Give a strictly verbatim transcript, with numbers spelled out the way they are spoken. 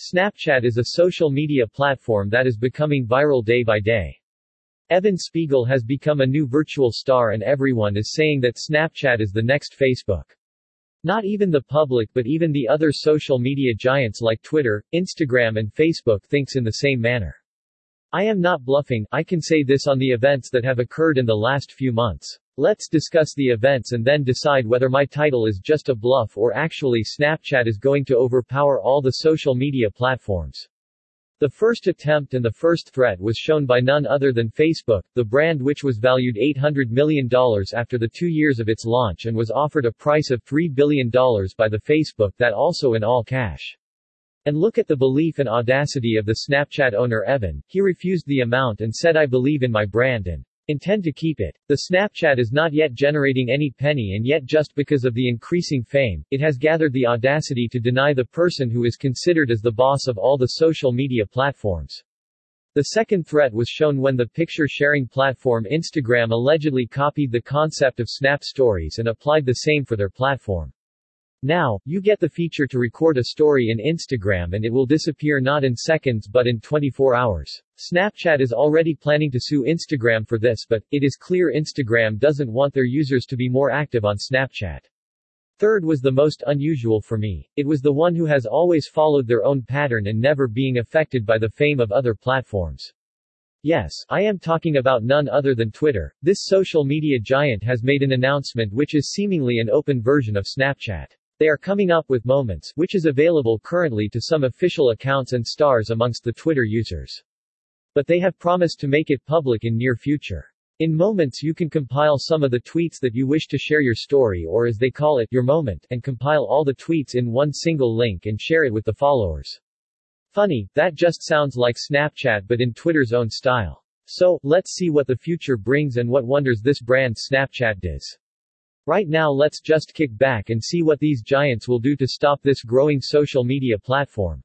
Snapchat is a social media platform that is becoming viral day by day. Evan Spiegel has become a new virtual star and everyone is saying that Snapchat is the next Facebook. Not even the public but even the other social media giants like Twitter, Instagram and Facebook thinks in the same manner. I am not bluffing, I can say this on the events that have occurred in the last few months. Let's discuss the events and then decide whether my title is just a bluff or actually Snapchat is going to overpower all the social media platforms. The first attempt and the first threat was shown by none other than Facebook, the brand which was valued eight hundred million dollars after the two years of its launch and was offered a price of three billion dollars by the Facebook that also in all cash. And look at the belief and audacity of the Snapchat owner Evan. He refused the amount and said I believe in my brand and intend to keep it. The Snapchat is not yet generating any penny and yet just because of the increasing fame, it has gathered the audacity to deny the person who is considered as the boss of all the social media platforms. The second threat was shown when the picture-sharing platform Instagram allegedly copied the concept of Snap Stories and applied the same for their platform. Now, you get the feature to record a story in Instagram and it will disappear not in seconds but in twenty-four hours. Snapchat is already planning to sue Instagram for this but, it is clear Instagram doesn't want their users to be more active on Snapchat. Third was the most unusual for me. It was the one who has always followed their own pattern and never being affected by the fame of other platforms. Yes, I am talking about none other than Twitter. This social media giant has made an announcement which is seemingly an open version of Snapchat. They are coming up with Moments, which is available currently to some official accounts and stars amongst the Twitter users. But they have promised to make it public in near future. In Moments you can compile some of the tweets that you wish to share your story or as they call it, your moment, and compile all the tweets in one single link and share it with the followers. Funny, that just sounds like Snapchat but in Twitter's own style. So, let's see what the future brings and what wonders this brand Snapchat does. Right now let's just kick back and see what these giants will do to stop this growing social media platform.